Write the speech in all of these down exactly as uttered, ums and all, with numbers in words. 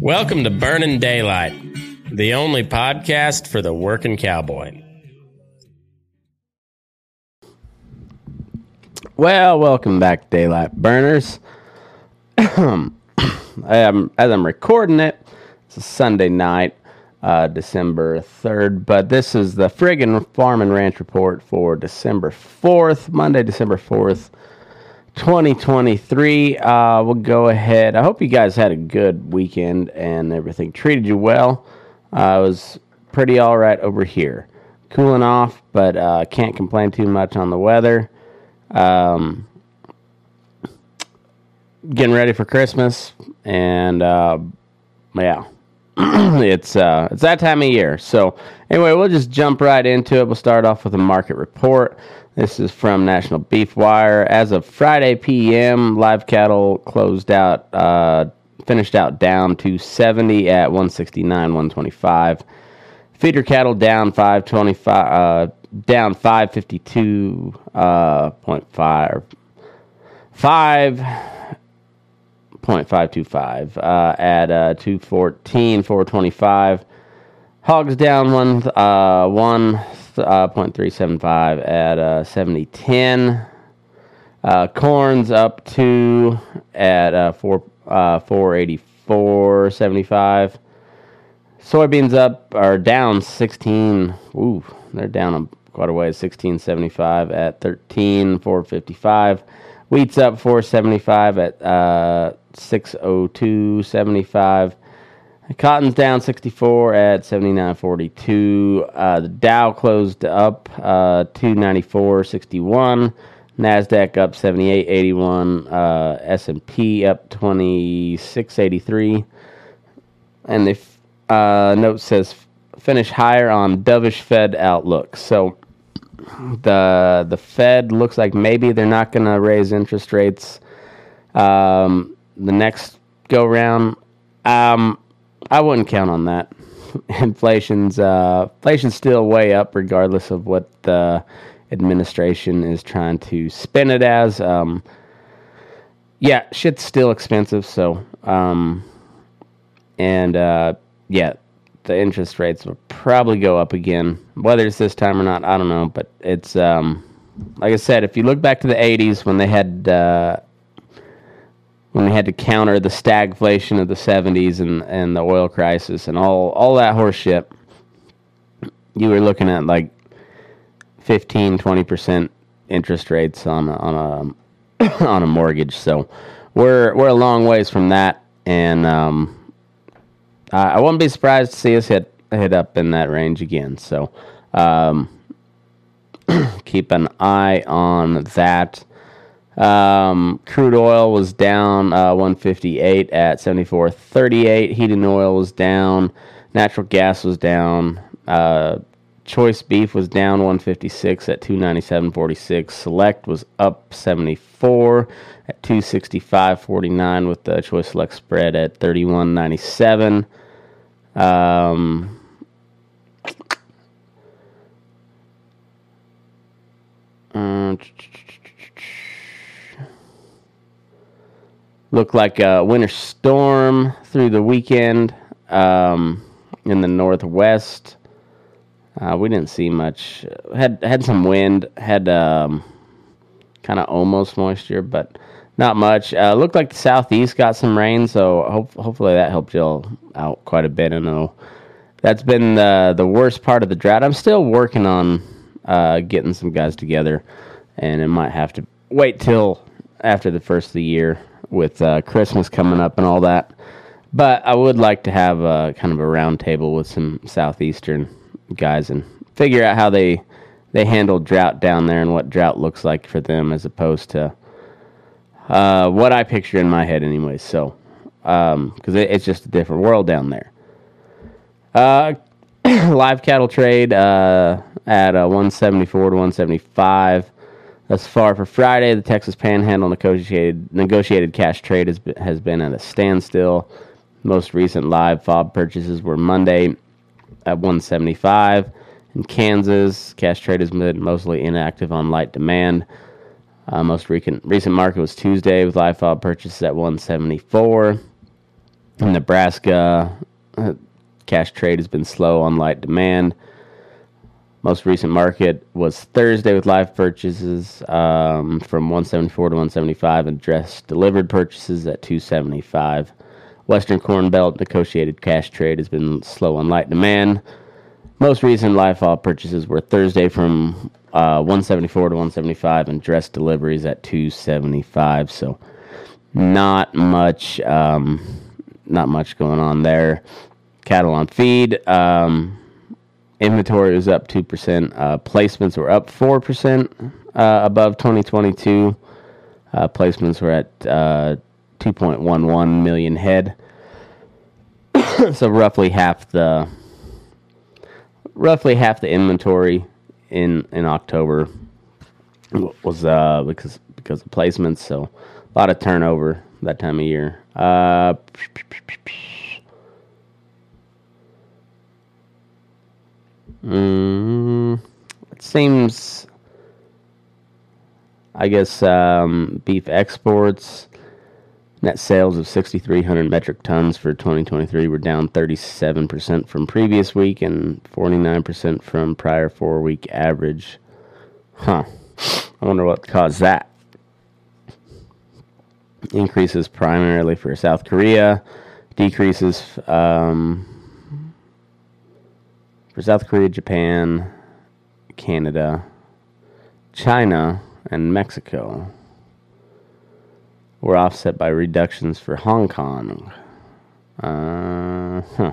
Welcome to Burning Daylight, the only podcast for the working cowboy. Well, welcome back, Daylight Burners. I am, as I'm recording it, it's a Sunday night, uh, December third, but this is the friggin' Farm and Ranch Report for December fourth, Monday, December fourth. twenty twenty-three. Uh, we'll go ahead. I hope you guys had a good weekend and everything treated you well. Uh, it was pretty all right over here. Cooling off, but uh, can't complain too much on the weather. Um, getting ready for Christmas, and uh, yeah, it's uh, it's that time of year. So anyway, we'll just jump right into it. We'll start off with a market report. This is from National Beef Wire. As of Friday p m, live cattle closed out, uh, finished out down two seventy at one sixty-nine, one twenty-five. Feeder cattle down five twenty-five, uh, down five fifty-two point five, uh, five point five two five uh, at uh, two fourteen, four twenty-five. Hogs down one, uh, one. Uh, zero point three seven five at uh, seventy ten. Uh, corn's up two at uh, four uh, four eighty-four seventy-five. Soybeans up are down sixteen. Ooh, they're down a, quite a ways. sixteen seventy-five at thirteen four fifty-five. Wheat's up four seventy-five at uh, six oh two seventy-five. Cotton's down sixty-four at seventy-nine forty-two. Uh, the Dow closed up uh, two ninety-four sixty-one. NASDAQ up seventy-eight eighty-one. Uh, S and P up twenty-six eighty-three. And the uh, note says finish higher on dovish Fed outlook. So the the Fed looks like maybe they're not going to raise interest rates um, the next go round. Um, I wouldn't count on that. Inflation's uh, inflation's still way up, regardless of what the administration is trying to spin it as. Um, yeah, shit's still expensive. So, um, and uh, yeah, the interest rates will probably go up again. Whether it's this time or not, I don't know. But it's um, like I said, if you look back to the eighties when they had. Uh, When we had to counter the stagflation of the seventies and, and the oil crisis and all, all that horseshit, you were looking at like fifteen, twenty percent interest rates on on a on a mortgage. So we're we're a long ways from that, and um, I, I wouldn't be surprised to see us hit hit up in that range again. So um, keep an eye on that. Um, crude oil was down uh, one fifty-eight at seventy-four thirty-eight. Heating oil was down. Natural gas was down. Uh, choice beef was down one fifty-six at two ninety-seven forty-six. Select was up seventy-four at two sixty-five forty-nine with the choice select spread at thirty-one ninety-seven. Um... Uh, Looked like a winter storm through the weekend um, in the northwest. Uh, we didn't see much. Had had some wind. Had um, kind of almost moisture, but not much. Uh, looked like the southeast got some rain, so hope, hopefully that helped y'all out quite a bit. I know that's been the the worst part of the drought. I'm still working on uh, getting some guys together, and it might have to wait till after the first of the year, with uh, Christmas coming up and all that. But I would like to have a, kind of a round table with some Southeastern guys and figure out how they they handle drought down there and what drought looks like for them as opposed to uh, what I picture in my head anyway. So, because um, it, it's just a different world down there. Uh, live cattle trade uh, at uh, one seventy-four to one seventy-five. Thus far for Friday, the Texas Panhandle negotiated negotiated cash trade has been, has been at a standstill. Most recent live fob purchases were Monday at one seventy-five. In Kansas, cash trade has been mostly inactive on light demand. Uh, most recent recent market was Tuesday with live fob purchases at one seventy-four. In Nebraska, uh, cash trade has been slow on light demand. Most recent market was Thursday with live purchases um, from one seventy-four to one seventy-five and dress delivered purchases at two seventy-five. Western Corn Belt negotiated cash trade has been slow on light demand. Most recent live fall purchases were Thursday from uh, one seventy-four to one seventy-five and dress deliveries at two seventy-five. So not much, um, not much going on there. Cattle on feed. Um, Inventory was up two percent. Uh, placements were up four percent uh, above twenty twenty-two. Uh, placements were at uh, two point one one million head. So roughly half the roughly half the inventory in, in October was uh, because because of placements. So a lot of turnover that time of year. Uh, Mm, it seems, I guess, um, beef exports, net sales of six thousand three hundred metric tons for twenty twenty-three were down thirty-seven percent from previous week and forty-nine percent from prior four-week average. Huh. I wonder what caused that. Increases primarily for South Korea. Decreases, um... for South Korea, Japan, Canada, China, and Mexico were offset by reductions for Hong Kong. Uh, huh.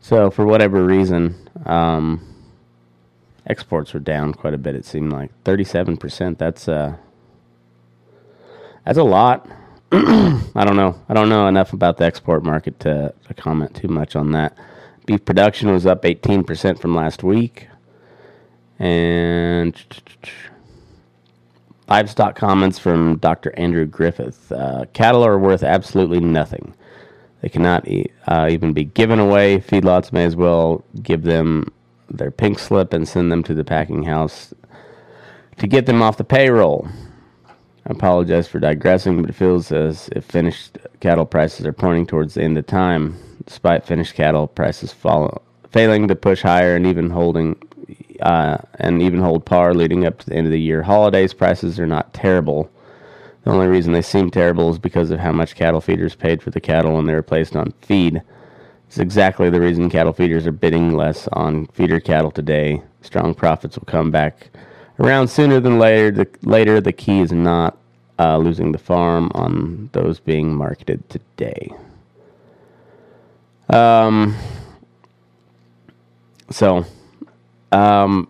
So, for whatever reason, um, exports were down quite a bit, it seemed like. thirty-seven percent, that's, uh, that's a lot. I don't know. I don't know enough about the export market to, to comment too much on that. Beef production was up eighteen percent from last week. And livestock comments from Doctor Andrew Griffith. Uh, cattle are worth absolutely nothing. They cannot e- uh, even be given away. Feedlots may as well give them their pink slip and send them to the packing house to get them off the payroll. I apologize for digressing, but it feels as if finished cattle prices are pointing towards the end of time, despite finished cattle prices fall, failing to push higher and even holding uh, and even hold par leading up to the end of the year. Holidays prices are not terrible. The only reason they seem terrible is because of how much cattle feeders paid for the cattle when they were placed on feed. It's exactly the reason cattle feeders are bidding less on feeder cattle today. Strong profits will come back around sooner than later. The, later, the key is not uh, losing the farm on those being marketed today. Um. So, um,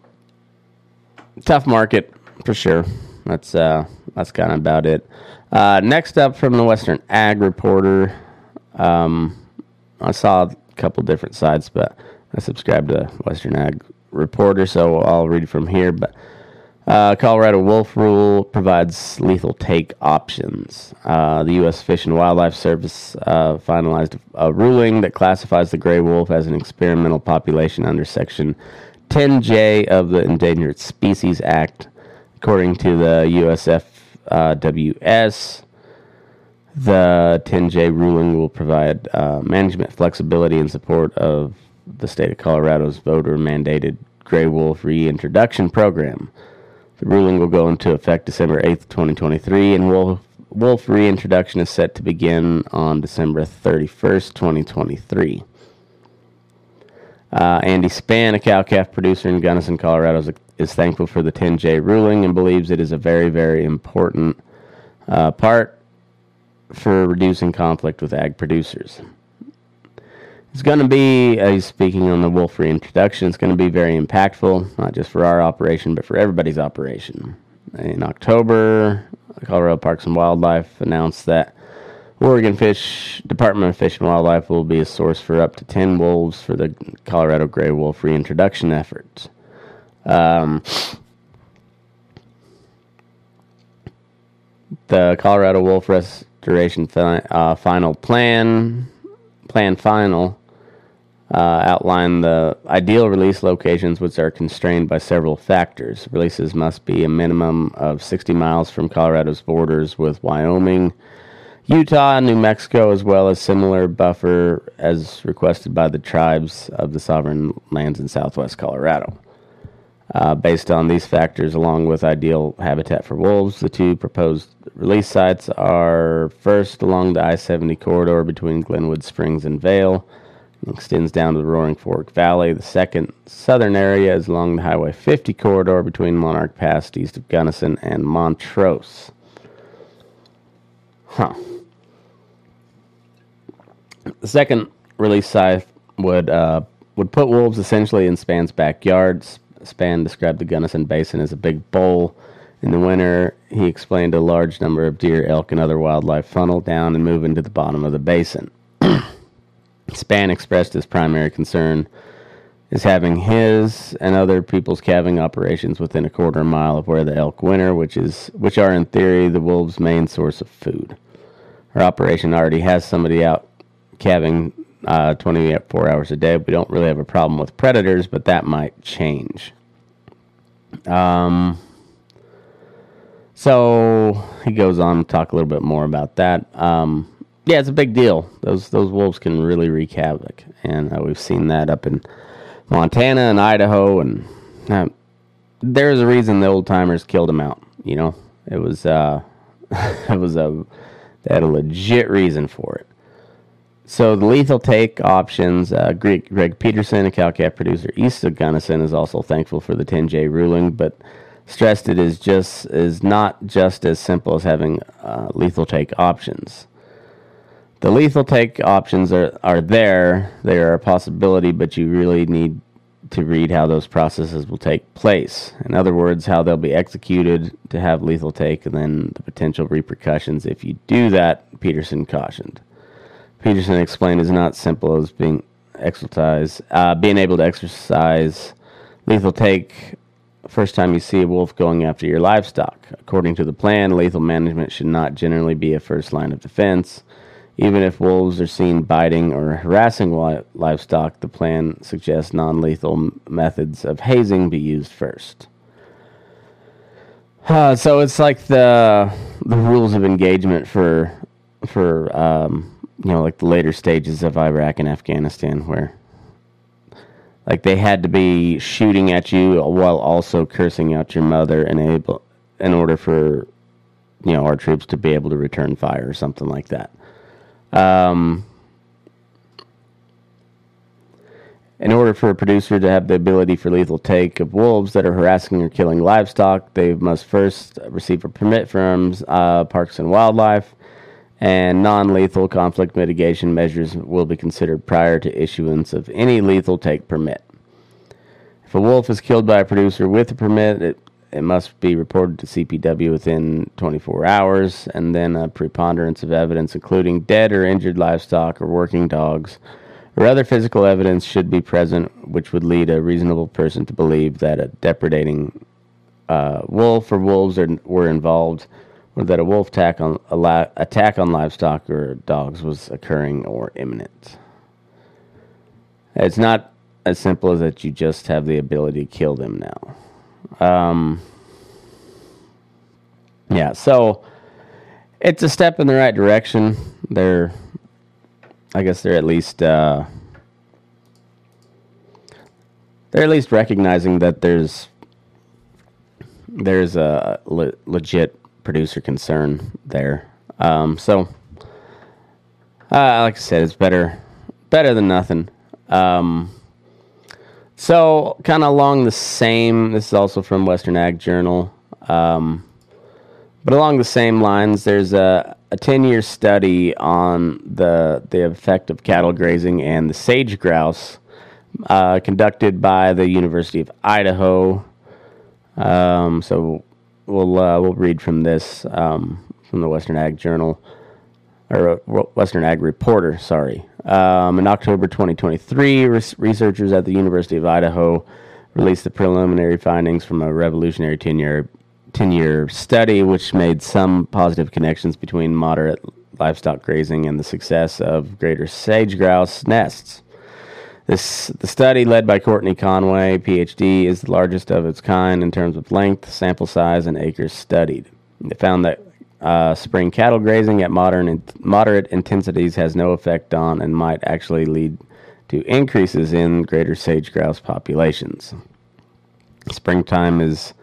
tough market for sure. That's uh, that's kind of about it. Uh, next up from the Western Ag Reporter, um, I saw a couple different sites, but I subscribe to Western Ag Reporter, so I'll read from here. But uh, Colorado Wolf Rule provides lethal take options. Uh, the U S Fish and Wildlife Service uh, finalized a ruling that classifies the gray wolf as an experimental population under Section ten J of the Endangered Species Act. According to the U S F W S, the ten J ruling will provide uh, management flexibility in support of the state of Colorado's voter-mandated gray wolf reintroduction program. The ruling will go into effect December eighth, twenty twenty-three, and wolf, wolf reintroduction is set to begin on December thirty-first, twenty twenty-three. Uh, Andy Spann, a cow-calf producer in Gunnison, Colorado, is, is thankful for the ten J ruling and believes it is a very, very important uh, part for reducing conflict with ag producers. It's going to be, uh, speaking on the wolf reintroduction, it's going to be very impactful, not just for our operation, but for everybody's operation. In October, Colorado Parks and Wildlife announced that Oregon Fish Department of Fish and Wildlife will be a source for up to ten wolves for the Colorado gray wolf reintroduction efforts. Um, the Colorado Wolf Restoration fi- uh, Final Plan, Plan Final, uh, outlined the ideal release locations, which are constrained by several factors. Releases must be a minimum of sixty miles from Colorado's borders with Wyoming, Utah, and New Mexico, as well as similar buffer as requested by the tribes of the sovereign lands in southwest Colorado. Uh, based on these factors, along with ideal habitat for wolves, the two proposed release sites are first along the I seventy corridor between Glenwood Springs and Vail, and extends down to the Roaring Fork Valley. The second southern area is along the Highway fifty corridor between Monarch Pass, east of Gunnison, and Montrose. Huh. The second release site would uh, would put wolves essentially in Spann's backyard. Spann described the Gunnison Basin as a big bowl. In the winter, he explained a large number of deer, elk, and other wildlife funnel down and move into the bottom of the basin. Spann expressed his primary concern is having his and other people's calving operations within a quarter mile of where the elk winter, which is which are in theory the wolves' main source of food. Our operation already has somebody out calving uh, twenty-four hours a day. We don't really have a problem with predators, but that might change. Um, so he goes on to talk a little bit more about that. Um, yeah, it's a big deal. Those those wolves can really wreak havoc, and uh, we've seen that up in Montana and Idaho, and uh, there's a reason the old-timers killed them out, you know? It was, uh, it was a, they had a legit reason for it. So the lethal take options, uh, Greg, Greg Peterson, a cow-calf producer east of Gunnison, is also thankful for the ten J ruling, but stressed it is just is not just as simple as having uh, lethal take options. The lethal take options are, are there. They are a possibility, but you really need to read how those processes will take place. In other words, how they'll be executed to have lethal take, and then the potential repercussions if you do that, Peterson cautioned. Peterson explained it's not simple as being exercise, uh, being able to exercise lethal take first time you see a wolf going after your livestock. According to the plan, lethal management should not generally be a first line of defense. Even if wolves are seen biting or harassing livestock, the plan suggests non-lethal methods of hazing be used first. Uh, so it's like the the rules of engagement for for um, you know, like the later stages of Iraq and Afghanistan, where like they had to be shooting at you while also cursing out your mother and able in order for you know our troops to be able to return fire or something like that. Um, in order for a producer to have the ability for lethal take of wolves that are harassing or killing livestock, they must first receive a permit from uh, Parks and Wildlife, and non-lethal conflict mitigation measures will be considered prior to issuance of any lethal take permit. If a wolf is killed by a producer with a permit, it, It must be reported to C P W within twenty-four hours, and then a preponderance of evidence, including dead or injured livestock or working dogs, or other physical evidence should be present, which would lead a reasonable person to believe that a depredating uh, wolf or wolves are, were involved, or that a wolf attack on, a li- attack on livestock or dogs was occurring or imminent. It's not as simple as that you just have the ability to kill them now. Um, yeah, so it's a step in the right direction. They're, I guess they're at least, uh, they're at least recognizing that there's, there's a le- legit producer concern there. Um, so, uh, like I said, it's better, better than nothing. Um, So, kind of along the same, this is also from Western Ag Journal, um, but along the same lines, there's a, a ten-year study on the the effect of cattle grazing and the sage grouse uh, conducted by the University of Idaho. Um, so, we'll uh, we'll read from this, um, from the Western Ag Journal, or Western Ag Reporter, sorry. Um, in October twenty twenty-three, res- researchers at the University of Idaho released the preliminary findings from a revolutionary ten-year study, which made some positive connections between moderate livestock grazing and the success of greater sage grouse nests. This, the study, led by Courtney Conway, P H D, is the largest of its kind in terms of length, sample size, and acres studied. It found that Uh, spring cattle grazing at modern in- moderate intensities has no effect on and might actually lead to increases in greater sage grouse populations. Springtime is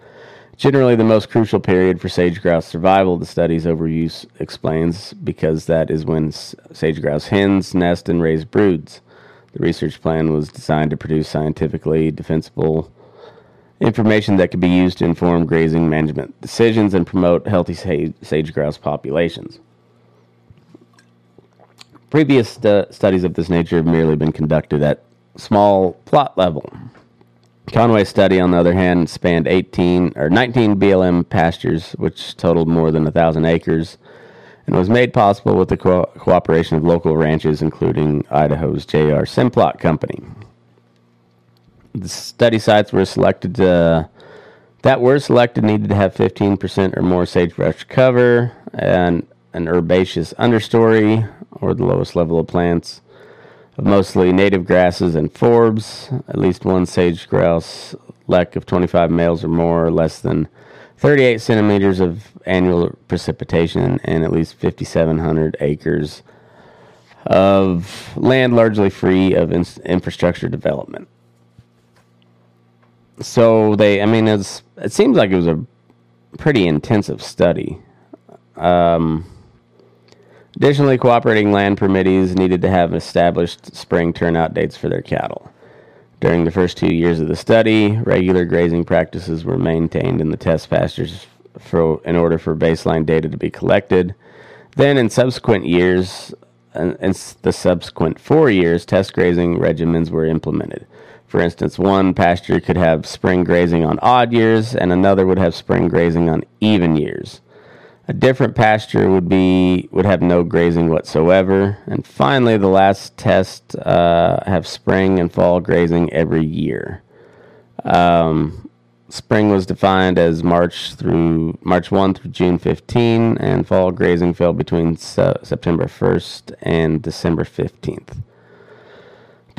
generally the most crucial period for sage grouse survival, the study's overuse explains, because that is when s- sage grouse hens nest and raise broods. The research plan was designed to produce scientifically defensible information that could be used to inform grazing management decisions and promote healthy sage, sage grouse populations. Previous stu- studies of this nature have merely been conducted at small plot level. Conway's study, on the other hand, spanned eighteen or nineteen B L M pastures, which totaled more than one thousand acres, and was made possible with the co- cooperation of local ranches, including Idaho's J R Simplot Company. The study sites were selected uh, that were selected needed to have fifteen percent or more sagebrush cover and an herbaceous understory, or the lowest level of plants, of mostly native grasses and forbs. At least one sage grouse lek of twenty-five males or more, less than thirty-eight centimeters of annual precipitation, and at least fifty-seven hundred acres of land largely free of in- infrastructure development. So they, I mean, it's, it seems like it was a pretty intensive study. Um, additionally, cooperating land permittees needed to have established spring turnout dates for their cattle. During the first two years of the study, regular grazing practices were maintained in the test pastures for, in order for baseline data to be collected. Then in subsequent years, and, and the subsequent four years, test grazing regimens were implemented. For instance, one pasture could have spring grazing on odd years, and another would have spring grazing on even years. A different pasture would be would have no grazing whatsoever. And finally, the last test uh, have spring and fall grazing every year. Um, spring was defined as March through March first through June fifteenth, and fall grazing fell between se- September first and December fifteenth.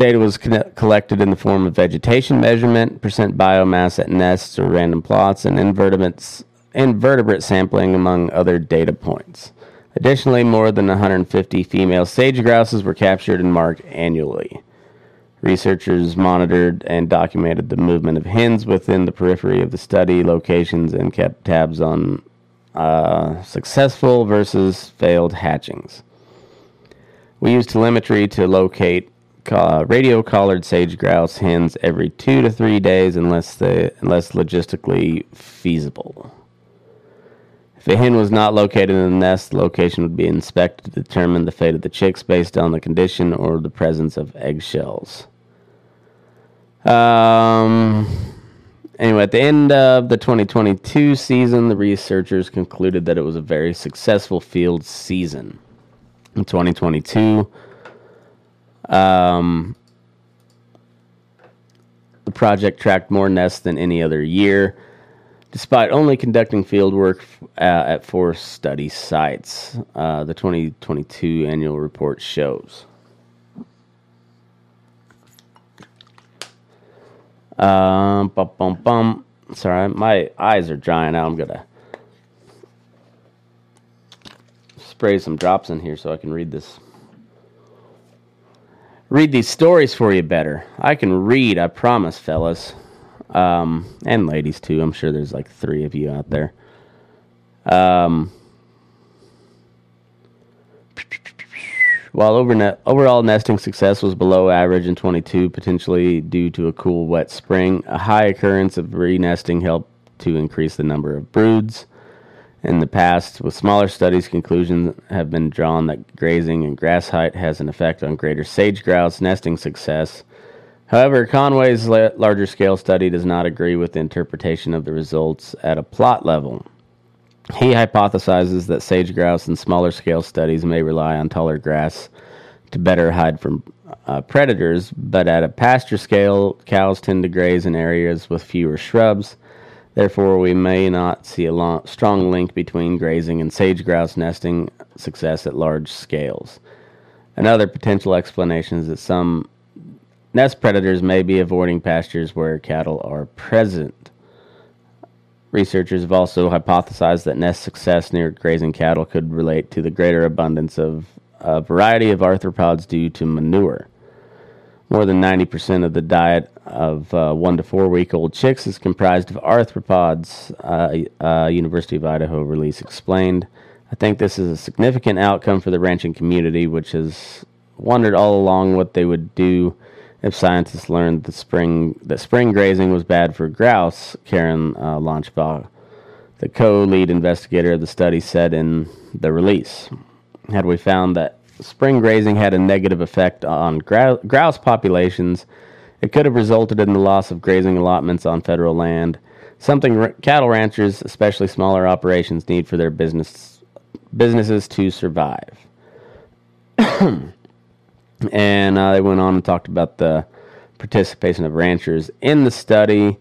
Data was connect- collected in the form of vegetation measurement, percent biomass at nests or random plots, and invertebrates, invertebrate sampling, among other data points. Additionally, more than one hundred fifty female sage grouses were captured and marked annually. Researchers monitored and documented the movement of hens within the periphery of the study locations and kept tabs on uh, successful versus failed hatchings. We used telemetry to locate Uh, radio-collared sage grouse hens every two to three days unless they, unless logistically feasible. If a hen was not located in the nest, the location would be inspected to determine the fate of the chicks based on the condition or the presence of eggshells. Um, Anyway, at the end of the twenty twenty-two season, the researchers concluded that it was a very successful field season. In twenty twenty-two, um, the project tracked more nests than any other year, despite only conducting field work uh, at four study sites, uh, the twenty twenty-two annual report shows. Um, bum, bum, bum. Sorry, my eyes are drying out. I'm gonna spray some drops in here so I can read this. Read these stories for you better. I can read, I promise, fellas. Um, and ladies, too. I'm sure there's like three of you out there. Um, while over ne- overall nesting success was below average in twenty-two, potentially due to a cool, wet spring, a high occurrence of re-nesting helped to increase the number of broods. In the past, with smaller studies, conclusions have been drawn that grazing and grass height has an effect on greater sage grouse nesting success. However, Conway's la- larger-scale study does not agree with the interpretation of the results at a plot level. He hypothesizes that sage grouse in smaller-scale studies may rely on taller grass to better hide from uh, predators, but at a pasture scale, cows tend to graze in areas with fewer shrubs. Therefore, we may not see a long, strong link between grazing and sage grouse nesting success at large scales. Another potential explanation is that some nest predators may be avoiding pastures where cattle are present. Researchers have also hypothesized that nest success near grazing cattle could relate to the greater abundance of a variety of arthropods due to manure. More than ninety percent of the diet of uh, one to four week old chicks is comprised of arthropods, uh, uh, University of Idaho release explained. I think this is a significant outcome for the ranching community, which has wondered all along what they would do if scientists learned that spring that spring grazing was bad for grouse, Karen uh, Launchbaugh, the co-lead investigator of the study, said in the release. Had we found that spring grazing had a negative effect on grou- grouse populations, it could have resulted in the loss of grazing allotments on federal land, something r- cattle ranchers, especially smaller operations, need for their business businesses to survive. And uh, they went on and talked about the participation of ranchers in the study.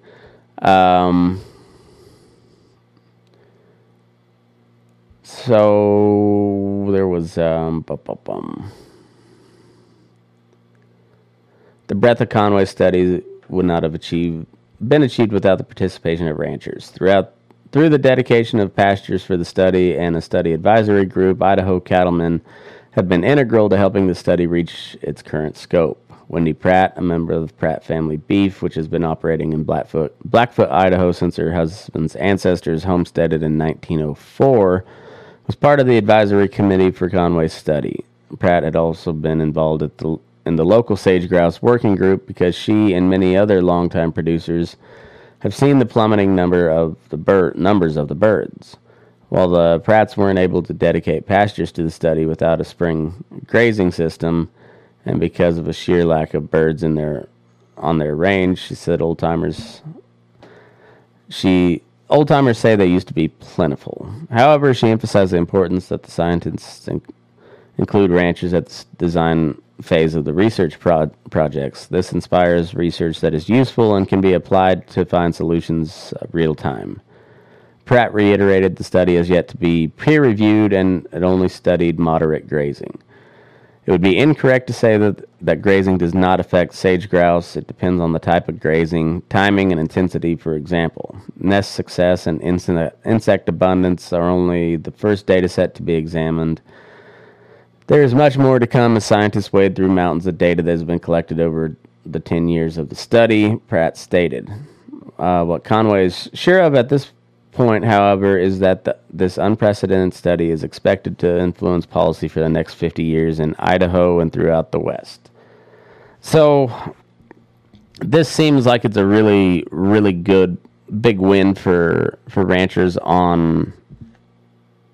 Um, so there was um, bu- bu- bum. The breadth of Conway's study would not have achieved been achieved without the participation of ranchers. Throughout through the dedication of pastures for the study and a study advisory group, Idaho cattlemen have been integral to helping the study reach its current scope. Wendy Pratt, a member of the Pratt Family Beef, which has been operating in Blackfoot, Blackfoot, Idaho since her husband's ancestors homesteaded in nineteen oh four, was part of the advisory committee for Conway's study. Pratt had also been involved at the, in the local sage grouse working group because she and many other longtime producers have seen the plummeting number of the bird, numbers of the birds. While the Pratts weren't able to dedicate pastures to the study without a spring grazing system, and because of a sheer lack of birds in their on their range, she said old timers. She old timers say they used to be plentiful. However, she emphasized the importance that the scientists in, include ranchers at the design phase of the research pro- projects. This inspires research that is useful and can be applied to find solutions uh, real time. Pratt reiterated the study has yet to be peer-reviewed and it only studied moderate grazing. It would be incorrect to say that, that grazing does not affect sage grouse. It depends on the type of grazing, timing, and intensity, for example. Nest success and insect abundance are only the first data set to be examined. There is much more to come as scientists wade through mountains of data that has been collected over the ten years of the study, Pratt stated. Uh, what Conway is sure of at this point, however, is that the, this unprecedented study is expected to influence policy for the next fifty years in Idaho and throughout the West. So this seems like it's a really, really good big win for for ranchers on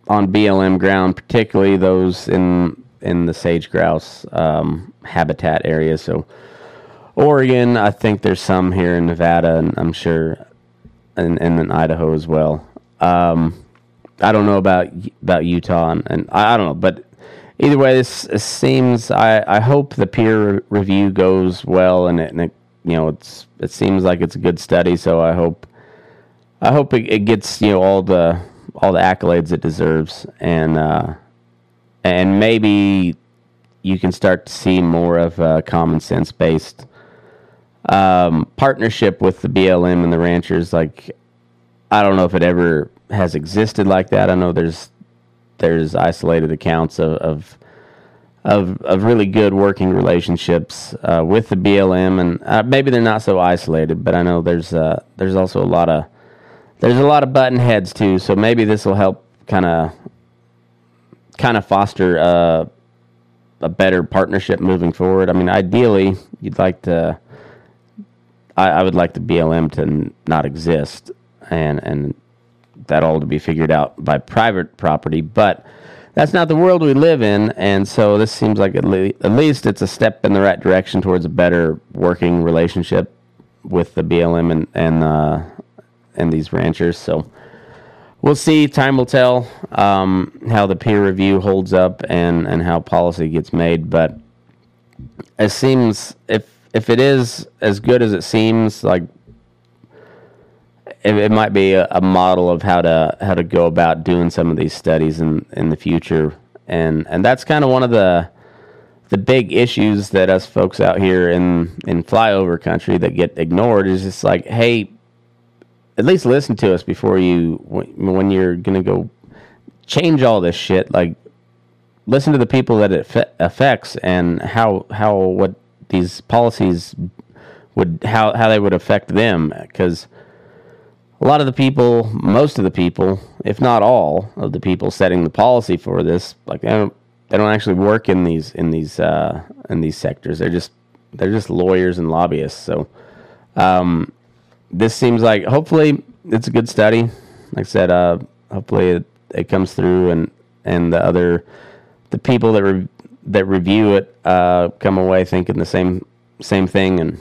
on B L M ground, particularly those in in the sage grouse um, habitat area. So Oregon, I think there's some here in Nevada, and I'm sure and, and in Idaho as well. Um, I don't know about about Utah, and, and I, I don't know, but either way, this seems. I, I hope the peer review goes well, and it, and it you know it's it seems like it's a good study. So I hope I hope it, it gets you know all the all the accolades it deserves, and uh, and maybe you can start to see more of a common sense based um, partnership with the B L M and the ranchers. Like, I don't know if it ever has existed like that. I know there's. There's isolated accounts of of, of, of really good working relationships uh, with the B L M, and uh, maybe they're not so isolated. But I know there's uh, there's also a lot of there's a lot of button heads too. So maybe this will help kind of kind of foster uh, a better partnership moving forward. I mean, ideally, you'd like to. I, I would like the B L M to n- not exist, and and. that all to be figured out by private property, but that's not the world we live in, and so this seems like at, le- at least it's a step in the right direction towards a better working relationship with the B L M and and, uh, and these ranchers. So we'll see. Time will tell um, how the peer review holds up and, and how policy gets made, but it seems, if if it is as good as it seems, like, It, it might be a, a model of how to how to go about doing some of these studies in, in the future, and and that's kind of one of the the big issues that us folks out here in, in flyover country that get ignored is just like, hey, at least listen to us before you when, when you're gonna go change all this shit. Like, listen to the people that it fe- affects and how how what these policies would how how they would affect them, because a lot of the people, most of the people, if not all of the people setting the policy for this, like they don't, they don't actually work in these in these uh, in these sectors. They're just they're just lawyers and lobbyists. So um, this seems like, hopefully it's a good study. Like I said, uh, hopefully it, it comes through, and, and the other the people that re- that review it uh, come away thinking the same same thing, and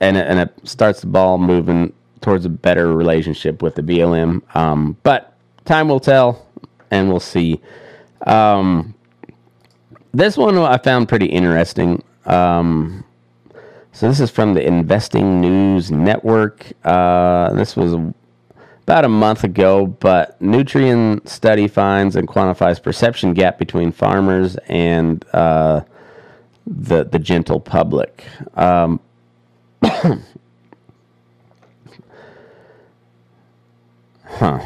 and it, and it starts the ball moving towards a better relationship with the B L M. Um, but time will tell, and we'll see. Um, this one I found pretty interesting. Um, so this is from the Investing News Network. Uh, this was about a month ago, but Nutrien study finds and quantifies perception gap between farmers and uh, the, the gentle public. Um Huh.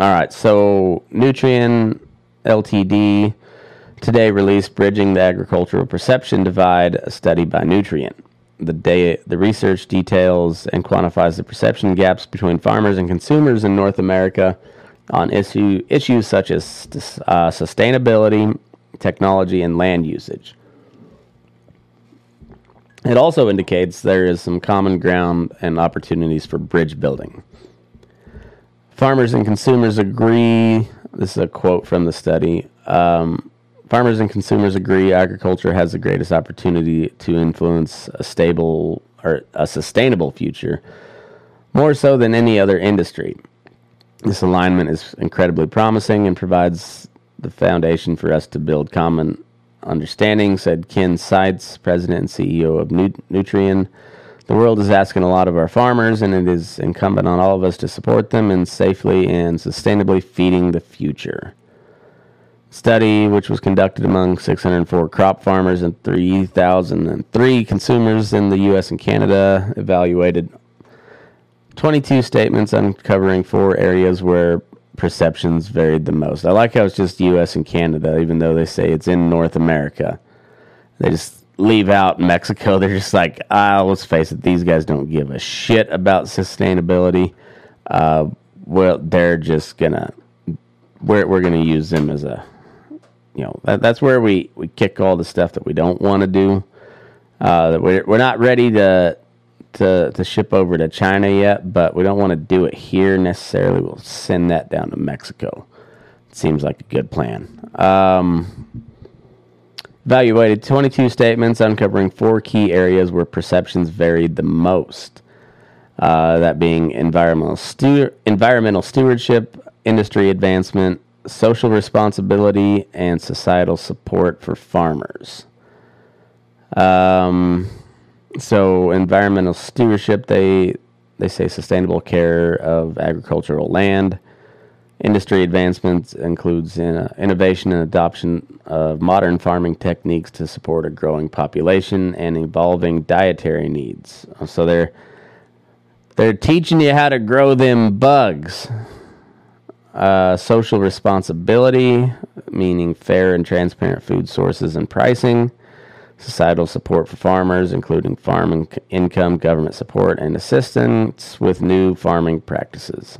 All right, so Nutrien L T D today released Bridging the Agricultural Perception Divide, a study by Nutrien. The day, the research details and quantifies the perception gaps between farmers and consumers in North America on issue, issues such as uh, sustainability, technology, and land usage. It also indicates there is some common ground and opportunities for bridge building. Farmers and consumers agree, this is a quote from the study, um, farmers and consumers agree agriculture has the greatest opportunity to influence a stable or a sustainable future, more so than any other industry. This alignment is incredibly promising and provides the foundation for us to build common understanding, said Ken Seitz, president and C E O of Nutrien. The world is asking a lot of our farmers, and it is incumbent on all of us to support them in safely and sustainably feeding the future. The study, which was conducted among six hundred four crop farmers and three thousand three consumers in the U S and Canada, evaluated twenty-two statements, uncovering four areas where perceptions varied the most. I like how it's just U S and Canada, even though they say it's in North America. They just leave out Mexico. They're just like, ah, let's face it, these guys don't give a shit about sustainability. Uh, well, they're just gonna, we're we're gonna use them as a, you know, that, that's where we, we kick all the stuff that we don't want to do. Uh, that we're we're not ready to to to ship over to China yet, but we don't want to do it here necessarily. We'll send that down to Mexico. It seems like a good plan. Um, Evaluated twenty-two statements, uncovering four key areas where perceptions varied the most. uh, that being environmental stu- environmental stewardship, industry advancement, social responsibility, and societal support for farmers. Um, so environmental stewardship, they they say sustainable care of agricultural land. Industry advancements includes in, uh, innovation and adoption of modern farming techniques to support a growing population and evolving dietary needs. So they're they're teaching you how to grow them bugs. Uh, social responsibility, meaning fair and transparent food sources and pricing. Societal support for farmers, including farm in- income, government support, and assistance with new farming practices.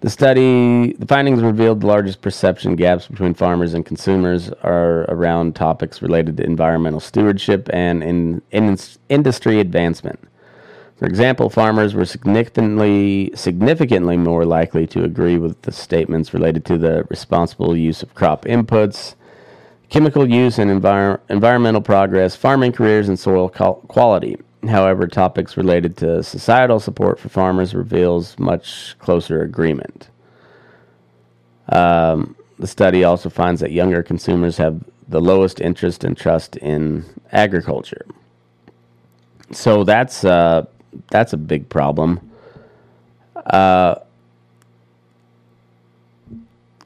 The study, the findings revealed the largest perception gaps between farmers and consumers are around topics related to environmental stewardship and in, in industry advancement. For example, farmers were significantly, significantly more likely to agree with the statements related to the responsible use of crop inputs, chemical use and envir- environmental progress, farming careers, and soil co- quality. However, topics related to societal support for farmers reveals much closer agreement. Um, the study also finds that younger consumers have the lowest interest and trust in agriculture. So that's uh, that's a big problem. Uh,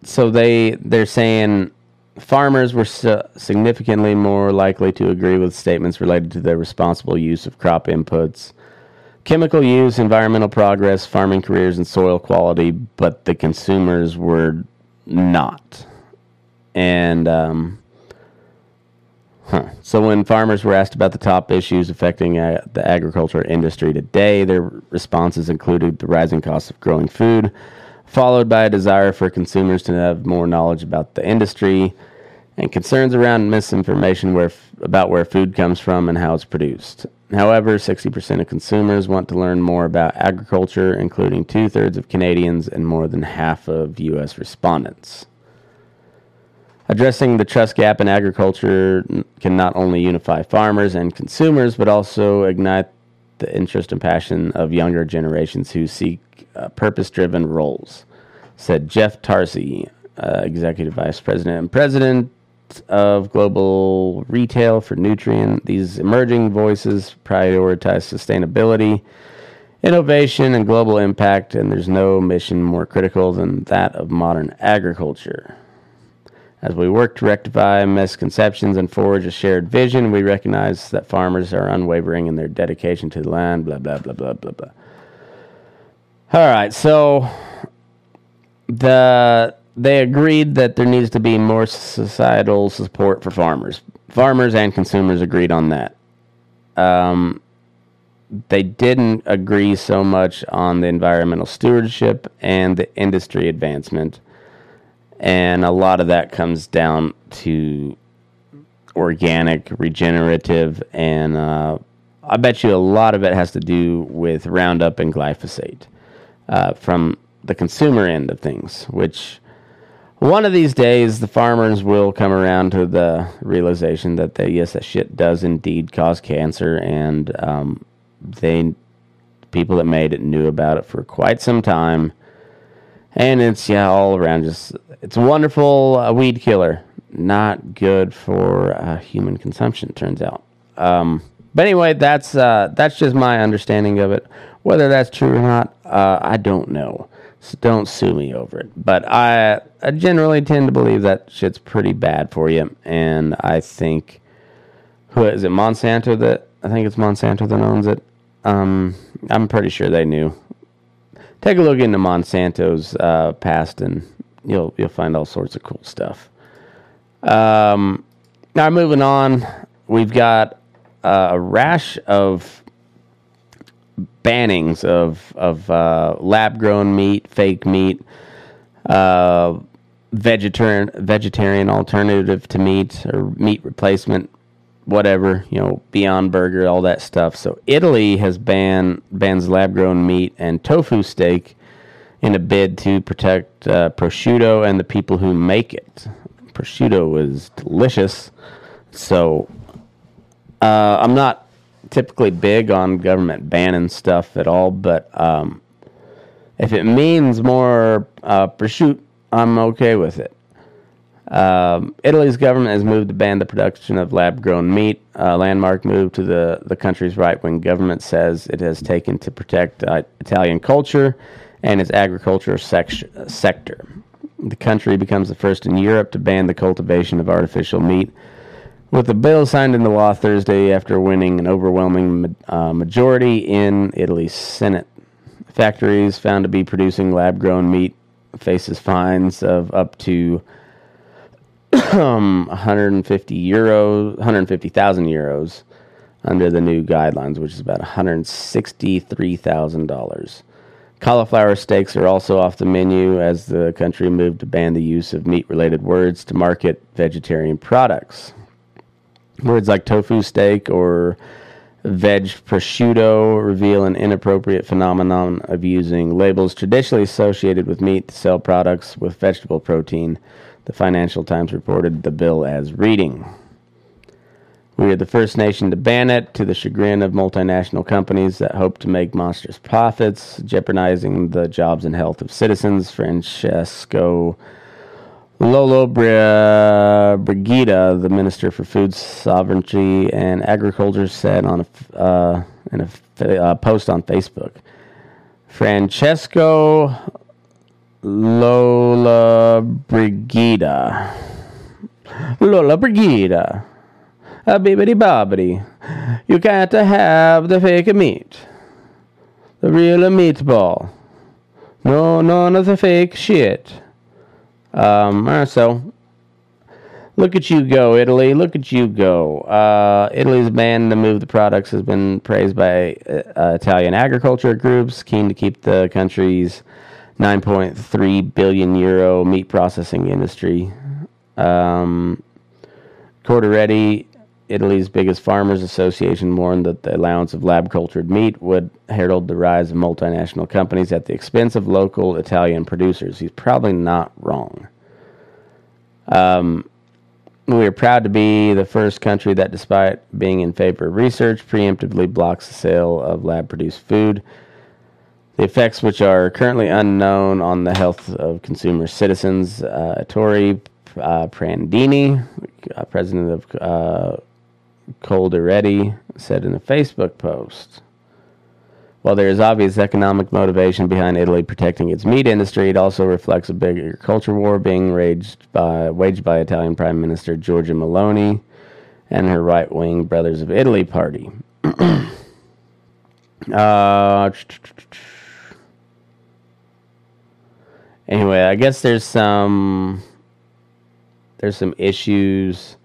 so they they're saying. Farmers were significantly more likely to agree with statements related to the responsible use of crop inputs, chemical use, environmental progress, farming careers, and soil quality, but the consumers were not. And um, huh. So when farmers were asked about the top issues affecting uh, the agriculture industry today, their responses included the rising cost of growing food, followed by a desire for consumers to have more knowledge about the industry and concerns around misinformation where f- about where food comes from and how it's produced. However, sixty percent of consumers want to learn more about agriculture, including two-thirds of Canadians and more than half of U S respondents. Addressing the trust gap in agriculture can not only unify farmers and consumers, but also ignite the interest and passion of younger generations who seek Uh, purpose-driven roles, said Jeff Tarsi, uh, Executive Vice President and President of Global Retail for Nutrien. These emerging voices prioritize sustainability, innovation, and global impact, and there's no mission more critical than that of modern agriculture. As we work to rectify misconceptions and forge a shared vision, we recognize that farmers are unwavering in their dedication to the land, blah, blah, blah, blah, blah, blah. All right, so the they agreed that there needs to be more societal support for farmers. Farmers and consumers agreed on that. Um, they didn't agree so much on the environmental stewardship and the industry advancement, and a lot of that comes down to organic, regenerative, and uh, I bet you a lot of it has to do with Roundup and glyphosate. Uh, from the consumer end of things, which one of these days the farmers will come around to the realization that they, yes, that shit does indeed cause cancer, and um, they people that made it knew about it for quite some time, and it's yeah all around just it's a wonderful uh, weed killer, not good for uh, human consumption, turns out. Um, but anyway, that's uh, that's just my understanding of it. Whether that's true or not, uh, I don't know. So don't sue me over it. But I, I generally tend to believe that shit's pretty bad for you. And I think, who is it? Monsanto that I think it's Monsanto that owns it. Um, I'm pretty sure they knew. Take a look into Monsanto's uh, past, and you'll you'll find all sorts of cool stuff. Um, now moving on, we've got uh, a rash of bannings of of uh, lab-grown meat, fake meat, uh, vegetarian vegetarian alternative to meat or meat replacement, whatever, you know, Beyond Burger, all that stuff. So Italy has banned bans lab-grown meat and tofu steak in a bid to protect uh, prosciutto and the people who make it. Prosciutto is delicious, so uh, I'm not typically big on government banning stuff at all, but um, if it means more uh, prosciutto, I'm okay with it. Um, Italy's government has moved to ban the production of lab-grown meat, a landmark move to the, the country's right-wing government says it has taken to protect uh, Italian culture and its agriculture sec- sector. The country becomes the first in Europe to ban the cultivation of artificial meat, with the bill signed into law Thursday after winning an overwhelming uh, majority in Italy's Senate. Factories found to be producing lab-grown meat faces fines of up to one hundred fifty euros, one hundred fifty thousand euros under the new guidelines, which is about one hundred sixty-three thousand dollars. Cauliflower steaks are also off the menu as the country moved to ban the use of meat-related words to market vegetarian products. Words like tofu steak or veg prosciutto reveal an inappropriate phenomenon of using labels traditionally associated with meat to sell products with vegetable protein. The Financial Times reported the bill as reading. We are the first nation to ban it, to the chagrin of multinational companies that hope to make monstrous profits, jeopardizing the jobs and health of citizens. Francesco Lollobrigida, the Minister for Food Sovereignty and Agriculture, said on a, uh, in a uh, post on Facebook. Francesco Lollobrigida. Lollobrigida. A bibbidi bobbidi. You can't have the fake meat. The real meatball. No, none of the fake shit. Um, all right, so, look at you go, Italy. Look at you go. Uh, Italy's ban to move the products has been praised by uh, Italian agriculture groups, keen to keep the country's nine point three billion euro meat processing industry. Um, Coldiretti, Italy's biggest farmers association, warned that the allowance of lab-cultured meat would herald the rise of multinational companies at the expense of local Italian producers. He's probably not wrong. Um, we are proud to be the first country that, despite being in favor of research, preemptively blocks the sale of lab-produced food, the effects which are currently unknown on the health of consumer citizens. Uh, Tori uh, Prandini, uh, president of uh, Coldiretti, said in a Facebook post, while there is obvious economic motivation behind Italy protecting its meat industry, it also reflects a bigger culture war being waged by, waged by Italian Prime Minister Giorgia Meloni and her right-wing Brothers of Italy party. uh, anyway, I guess there's some... There's some issues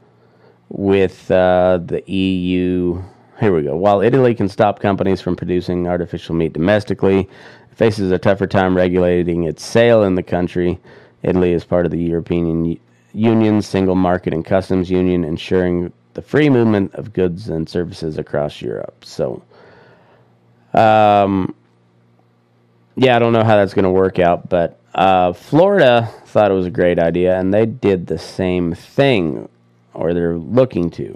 with uh, the E U. Here we go. While Italy can stop companies from producing artificial meat domestically, it faces a tougher time regulating its sale in the country. Italy is part of the European Union's Single Market and Customs Union, ensuring the free movement of goods and services across Europe. So, um, yeah, I don't know how that's going to work out, but Uh, Florida thought it was a great idea, and they did the same thing, or they're looking to.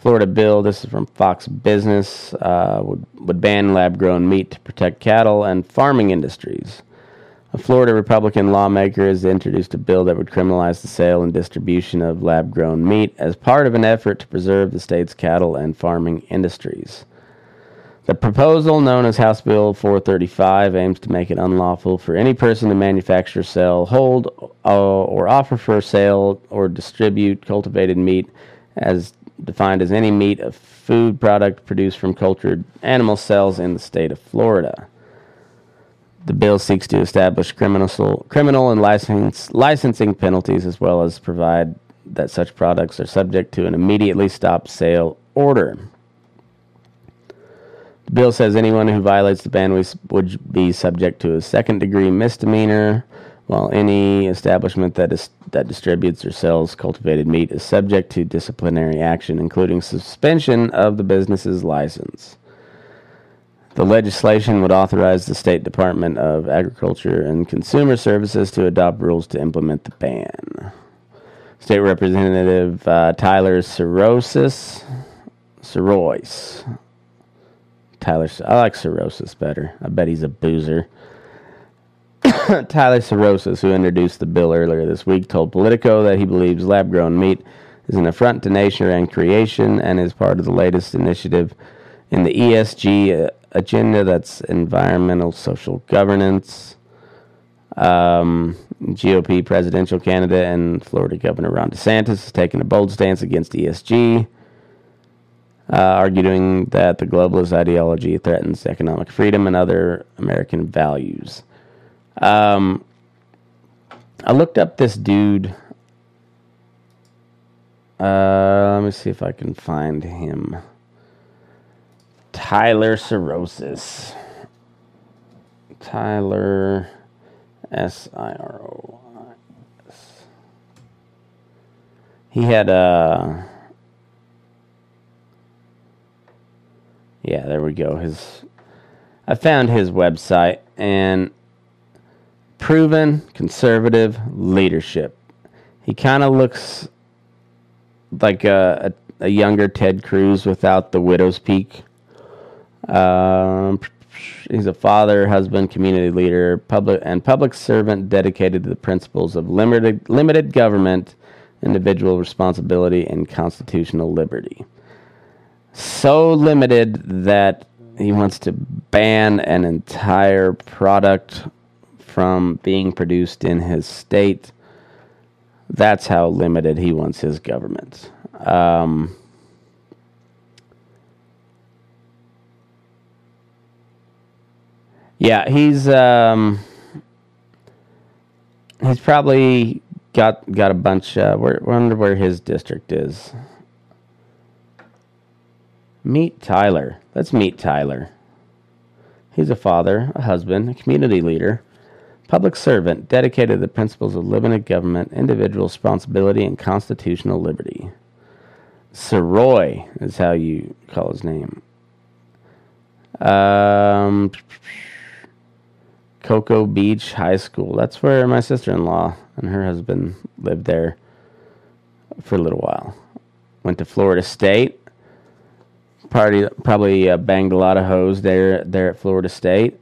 Florida bill, this is from Fox Business, uh, would, would ban lab-grown meat to protect cattle and farming industries. A Florida Republican lawmaker has introduced a bill that would criminalize the sale and distribution of lab-grown meat as part of an effort to preserve the state's cattle and farming industries. The proposal, known as House Bill four thirty-five, aims to make it unlawful for any person to manufacture, sell, hold, uh, or offer for sale or distribute cultivated meat as defined as any meat of food product produced from cultured animal cells in the state of Florida. The bill seeks to establish criminal, criminal and license, licensing penalties, as well as provide that such products are subject to an immediately stopped sale order. The bill says anyone who violates the ban would be subject to a second-degree misdemeanor, while any establishment that is that distributes or sells cultivated meat is subject to disciplinary action, including suspension of the business's license. The legislation would authorize the State Department of Agriculture and Consumer Services to adopt rules to implement the ban. State Representative uh, Tyler Sirois, Sirois Tyler. I like Sirois better. I bet he's a boozer. Tyler Sirois, who introduced the bill earlier this week, told Politico that he believes lab-grown meat is an affront to nature and creation and is part of the latest initiative in the E S G agenda, that's environmental social governance. Um, G O P presidential candidate and Florida Governor Ron DeSantis has taken a bold stance against E S G, uh, arguing that the globalist ideology threatens economic freedom and other American values. Um, I looked up this dude. Uh, let me see if I can find him. Tyler Sirois. Tyler S I R O I S. He had a... Yeah, there we go. His, I found his website, and proven conservative leadership. He kind of looks like a, a, a younger Ted Cruz without the widow's peak. Um... He's a father, husband, community leader, public and public servant dedicated to the principles of limited limited government, individual responsibility, and constitutional liberty. So limited that he wants to ban an entire product from being produced in his state. That's how limited he wants his government. Um... Yeah, he's um, he's probably got got a bunch. Uh, we're, we're wonder where his district is. Meet Tyler. Let's meet Tyler. He's a father, a husband, a community leader, public servant, dedicated to the principles of limited government, individual responsibility, and constitutional liberty. Sirois is how you call his name. Um. Cocoa Beach High School. That's where my sister-in-law and her husband lived there for a little while. Went to Florida State. Party, probably uh, banged a lot of hoes there there at Florida State.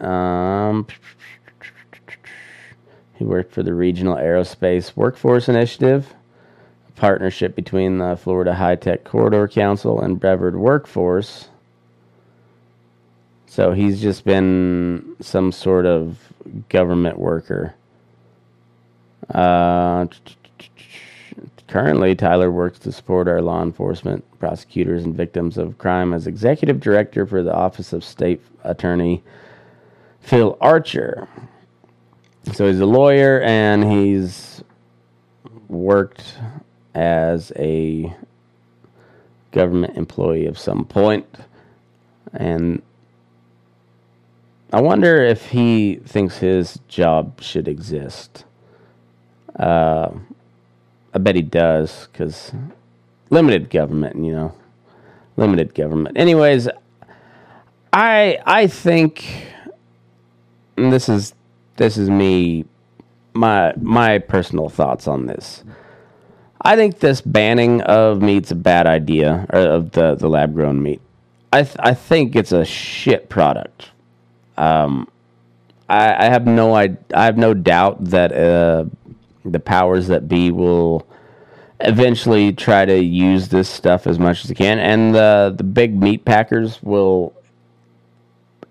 Um, he worked for the Regional Aerospace Workforce Initiative, a partnership between the Florida High-Tech Corridor Council and Brevard Workforce. So he's just been some sort of government worker. Uh, currently, Tyler works to support our law enforcement, prosecutors, and victims of crime as executive director for the Office of State Attorney Phil Archer. So he's a lawyer, and he's worked as a government employee of some point, and I wonder if he thinks his job should exist. Uh, I bet he does, because limited government, you know. Limited government. Anyways, I I think, and this is this is me, my my personal thoughts on this. I think this banning of meat's a bad idea, or of the, the lab-grown meat. I th- I think it's a shit product. Um, I, I have no, I, I have no doubt that uh, the powers that be will eventually try to use this stuff as much as they can, and the the big meat packers will,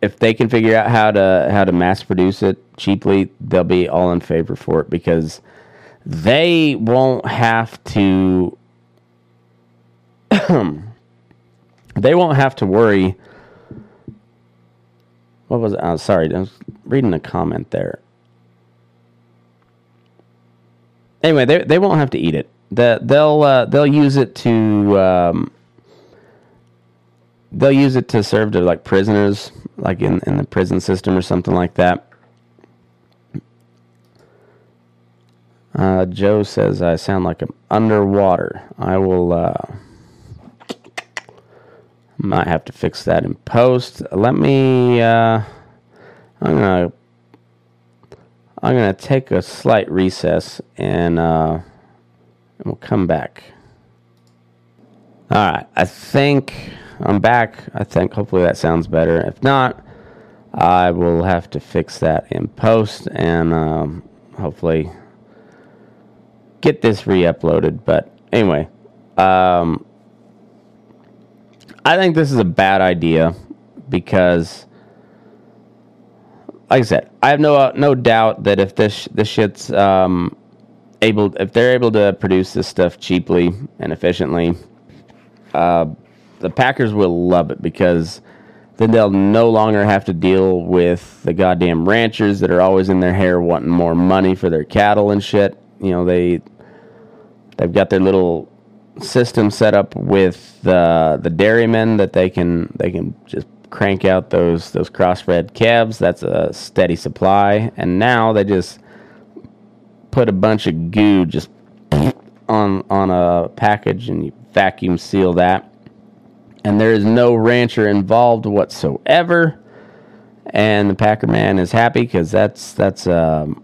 if they can figure out how to how to mass produce it cheaply, they'll be all in favor for it because they won't have to, they won't have to worry. What was it? Oh, sorry, I was reading a comment there. Anyway, they they won't have to eat it. The, they'll uh, they'll use it to um, they'll use it to serve to like prisoners, like in, in the prison system or something like that. Uh, Joe says I sound like I'm underwater. I will. Uh, Might have to fix that in post. Let me. Uh, I'm gonna. I'm gonna take a slight recess, and uh, we'll come back. All right. I think I'm back, I think. Hopefully that sounds better. If not, I will have to fix that in post and um, hopefully get this re-uploaded. But anyway, um, I think this is a bad idea because, like I said, I have no uh, no doubt that if this this shit's um, able, if they're able to produce this stuff cheaply and efficiently, uh, the packers will love it because then they'll no longer have to deal with the goddamn ranchers that are always in their hair wanting more money for their cattle and shit. You know, they they've got their little system set up with uh, the dairymen that they can they can just crank out those those crossbred calves. That's a steady supply, and now they just put a bunch of goo just on on a package and you vacuum seal that, and there is no rancher involved whatsoever, and the packer man is happy because that's that's um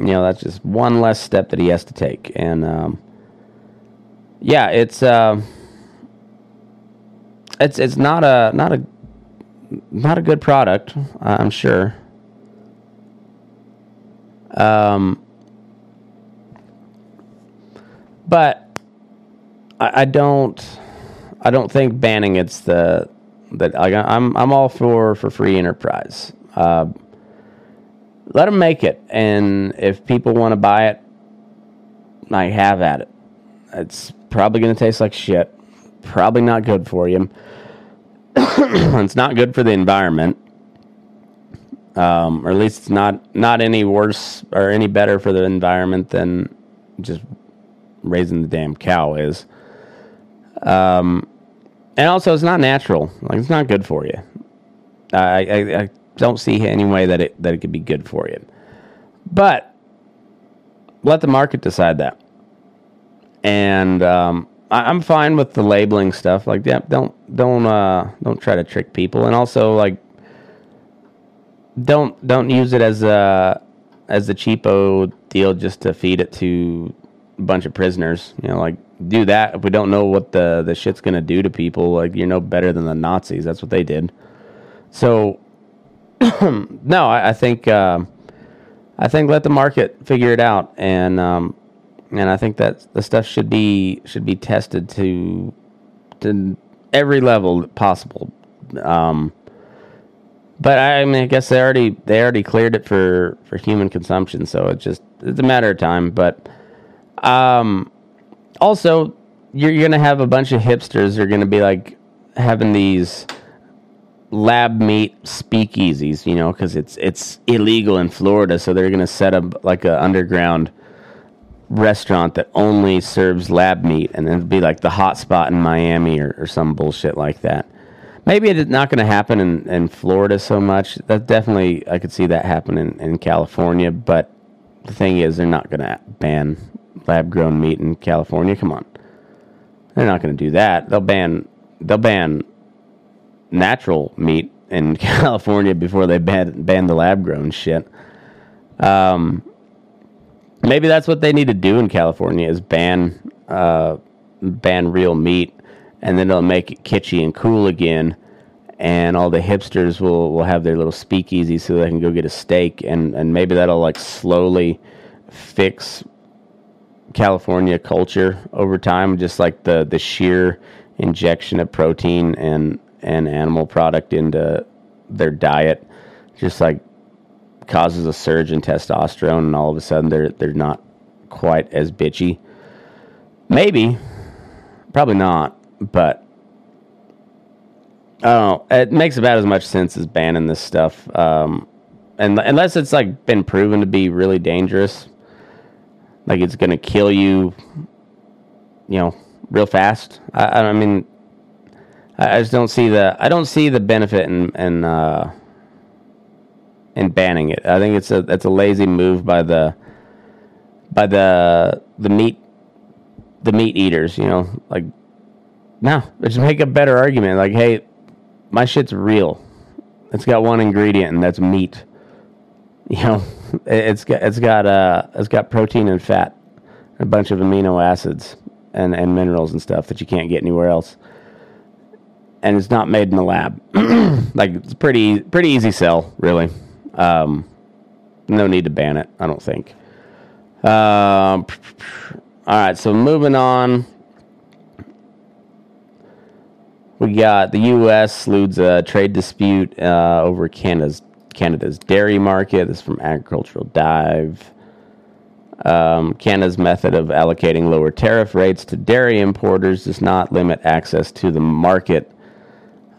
you know that's just one less step that he has to take. And um yeah it's um uh, it's it's not a not a Not a good product, I'm sure. Um, but I, I don't, I don't think banning it's the that like I'm I'm all for for free enterprise. Uh, let them make it, and if people want to buy it, I have at it. It's probably going to taste like shit. Probably not good for you. It's not good for the environment, um, or at least it's not, not any worse or any better for the environment than just raising the damn cow is. Um, and also, it's not natural. Like, it's not good for you. I, I, I don't see any way that it that it could be good for you. But let the market decide that. And um, I, I'm fine with the labeling stuff. Like, yeah, don't. Don't uh don't try to trick people, and also like don't don't use it as a as a cheapo deal just to feed it to a bunch of prisoners. You know, like do that if we don't know what the, the shit's gonna do to people. Like you're no better than the Nazis. That's what they did. So no, I, I think uh, I think let the market figure it out, and um and I think that the stuff should be should be tested to to. Every level possible, um, but I, I mean, I guess they already they already cleared it for, for human consumption, so it's just it's a matter of time. But um, also, you're, you're gonna have a bunch of hipsters who are gonna be like having these lab meat speakeasies, you know, because it's it's illegal in Florida, so they're gonna set up like an underground restaurant that only serves lab meat, and it'd be like the hot spot in Miami or, or some bullshit like that. Maybe it's not going to happen in, in Florida so much. That definitely, I could see that happen in, in California, but the thing is, they're not going to ban lab-grown meat in California. Come on. They're not going to do that. They'll ban, they'll ban natural meat in California before they ban, ban the lab-grown shit. Um... Maybe that's what they need to do in California is ban uh, ban real meat, and then they'll make it kitschy and cool again, and all the hipsters will, will have their little speakeasy so they can go get a steak, and, and maybe that'll like slowly fix California culture over time, just like the, the sheer injection of protein and, and animal product into their diet, just like causes a surge in testosterone, and all of a sudden they're they're not quite as bitchy. Maybe, probably not, but I don't know. It makes about as much sense as banning this stuff, um, and unless it's like been proven to be really dangerous, like it's gonna kill you, you know, real fast. I, I mean, I just don't see the I don't see the benefit in in. Uh, And banning it, I think it's a that's a lazy move by the by the the meat the meat eaters. You know, like no, just make a better argument. Like, hey, my shit's real. It's got one ingredient, and that's meat. You know, it's got it's got uh it's got protein and fat, and a bunch of amino acids and, and minerals and stuff that you can't get anywhere else. and it's not made in the lab. Like, it's pretty pretty easy sell, really. Um, no need to ban it, I don't think. Uh, all right, so moving on. We got the U S leads a trade dispute uh, over Canada's Canada's dairy market. This is from Agricultural Dive. Um, Canada's method of allocating lower tariff rates to dairy importers does not limit access to the market.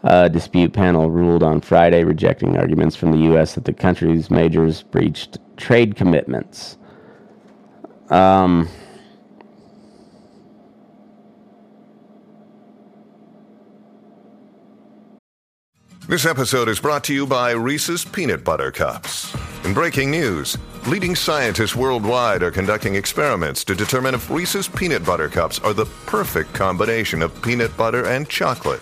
Uh, dispute panel ruled on Friday, rejecting arguments from the U S that the country's majors breached trade commitments. Um... This episode is brought to you by Reese's Peanut Butter Cups. In breaking news, leading scientists worldwide are conducting experiments to determine if Reese's Peanut Butter Cups are the perfect combination of peanut butter and chocolate.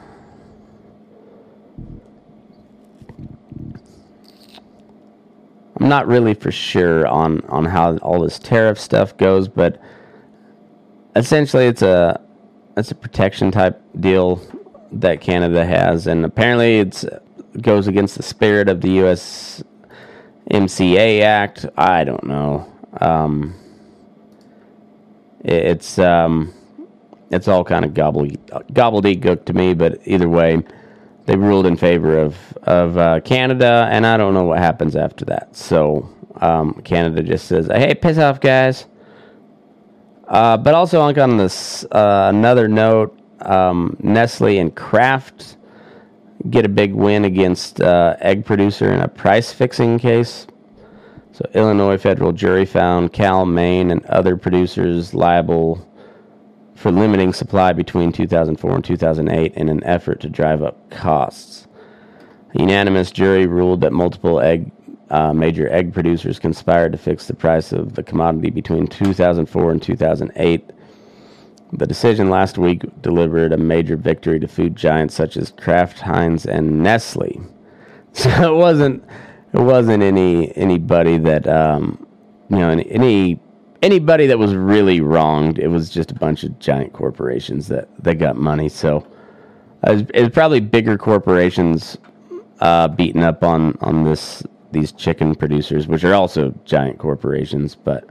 I'm not really for sure on, on how all this tariff stuff goes, but essentially it's a it's a protection type deal that Canada has, and apparently it's it goes against the spirit of the U S M C A Act. I don't know. Um, it, it's um. It's all kind of gobbledy, gobbledygook to me, but either way, they ruled in favor of of uh, Canada, and I don't know what happens after that. So um, Canada just says, "Hey, piss off, guys." Uh, but also on this uh, another note, um, Nestle and Kraft get a big win against uh, egg producer in a price fixing case. So Illinois federal jury found Cal-Maine and other producers liable for limiting supply between two thousand four and two thousand eight in an effort to drive up costs. A unanimous jury ruled that multiple egg, uh, major egg producers conspired to fix the price of the commodity between two thousand four and two thousand eight. The decision last week delivered a major victory to food giants such as Kraft, Heinz, and Nestle. So it wasn't it wasn't any anybody that um, you know any. any Anybody that was really wronged, it was just a bunch of giant corporations that, that got money. So uh, it, was, it was probably bigger corporations uh, beating up on, on this these chicken producers, which are also giant corporations. But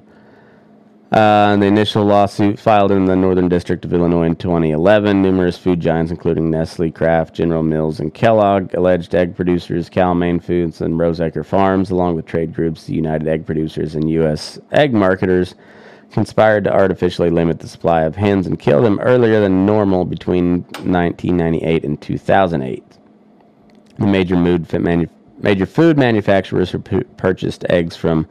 uh, the initial lawsuit filed in the Northern District of Illinois in twenty eleven, numerous food giants, including Nestle, Kraft, General Mills, and Kellogg, alleged egg producers, Cal-Maine Foods, and Roseacre Farms, along with trade groups, the United Egg Producers, and U S egg marketers, conspired to artificially limit the supply of hens and kill them earlier than normal between nineteen ninety-eight and two thousand eight. The major, mood manu- major food manufacturers who pu- purchased eggs from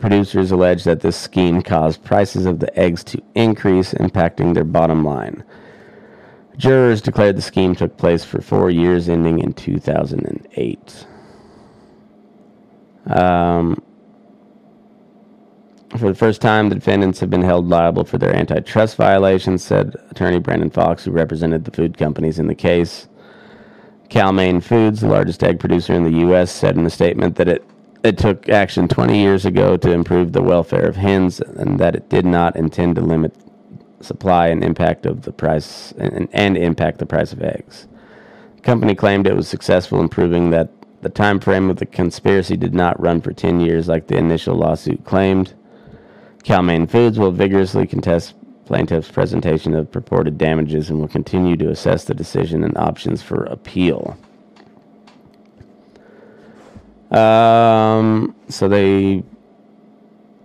producers allege that this scheme caused prices of the eggs to increase, impacting their bottom line. Jurors declared the scheme took place for four years, ending in two thousand eight. Um, for the first time, the defendants have been held liable for their antitrust violations, said attorney Brandon Fox, who represented the food companies in the case. Cal-Maine Foods, the largest egg producer in the U S, said in a statement that it It took action twenty years ago to improve the welfare of hens, and that it did not intend to limit supply and impact of the price and, and impact the price of eggs. The company claimed it was successful in proving that the time frame of the conspiracy did not run for ten years like the initial lawsuit claimed. Cal-Maine Foods will vigorously contest plaintiff's presentation of purported damages and will continue to assess the decision and options for appeal. Um, so they,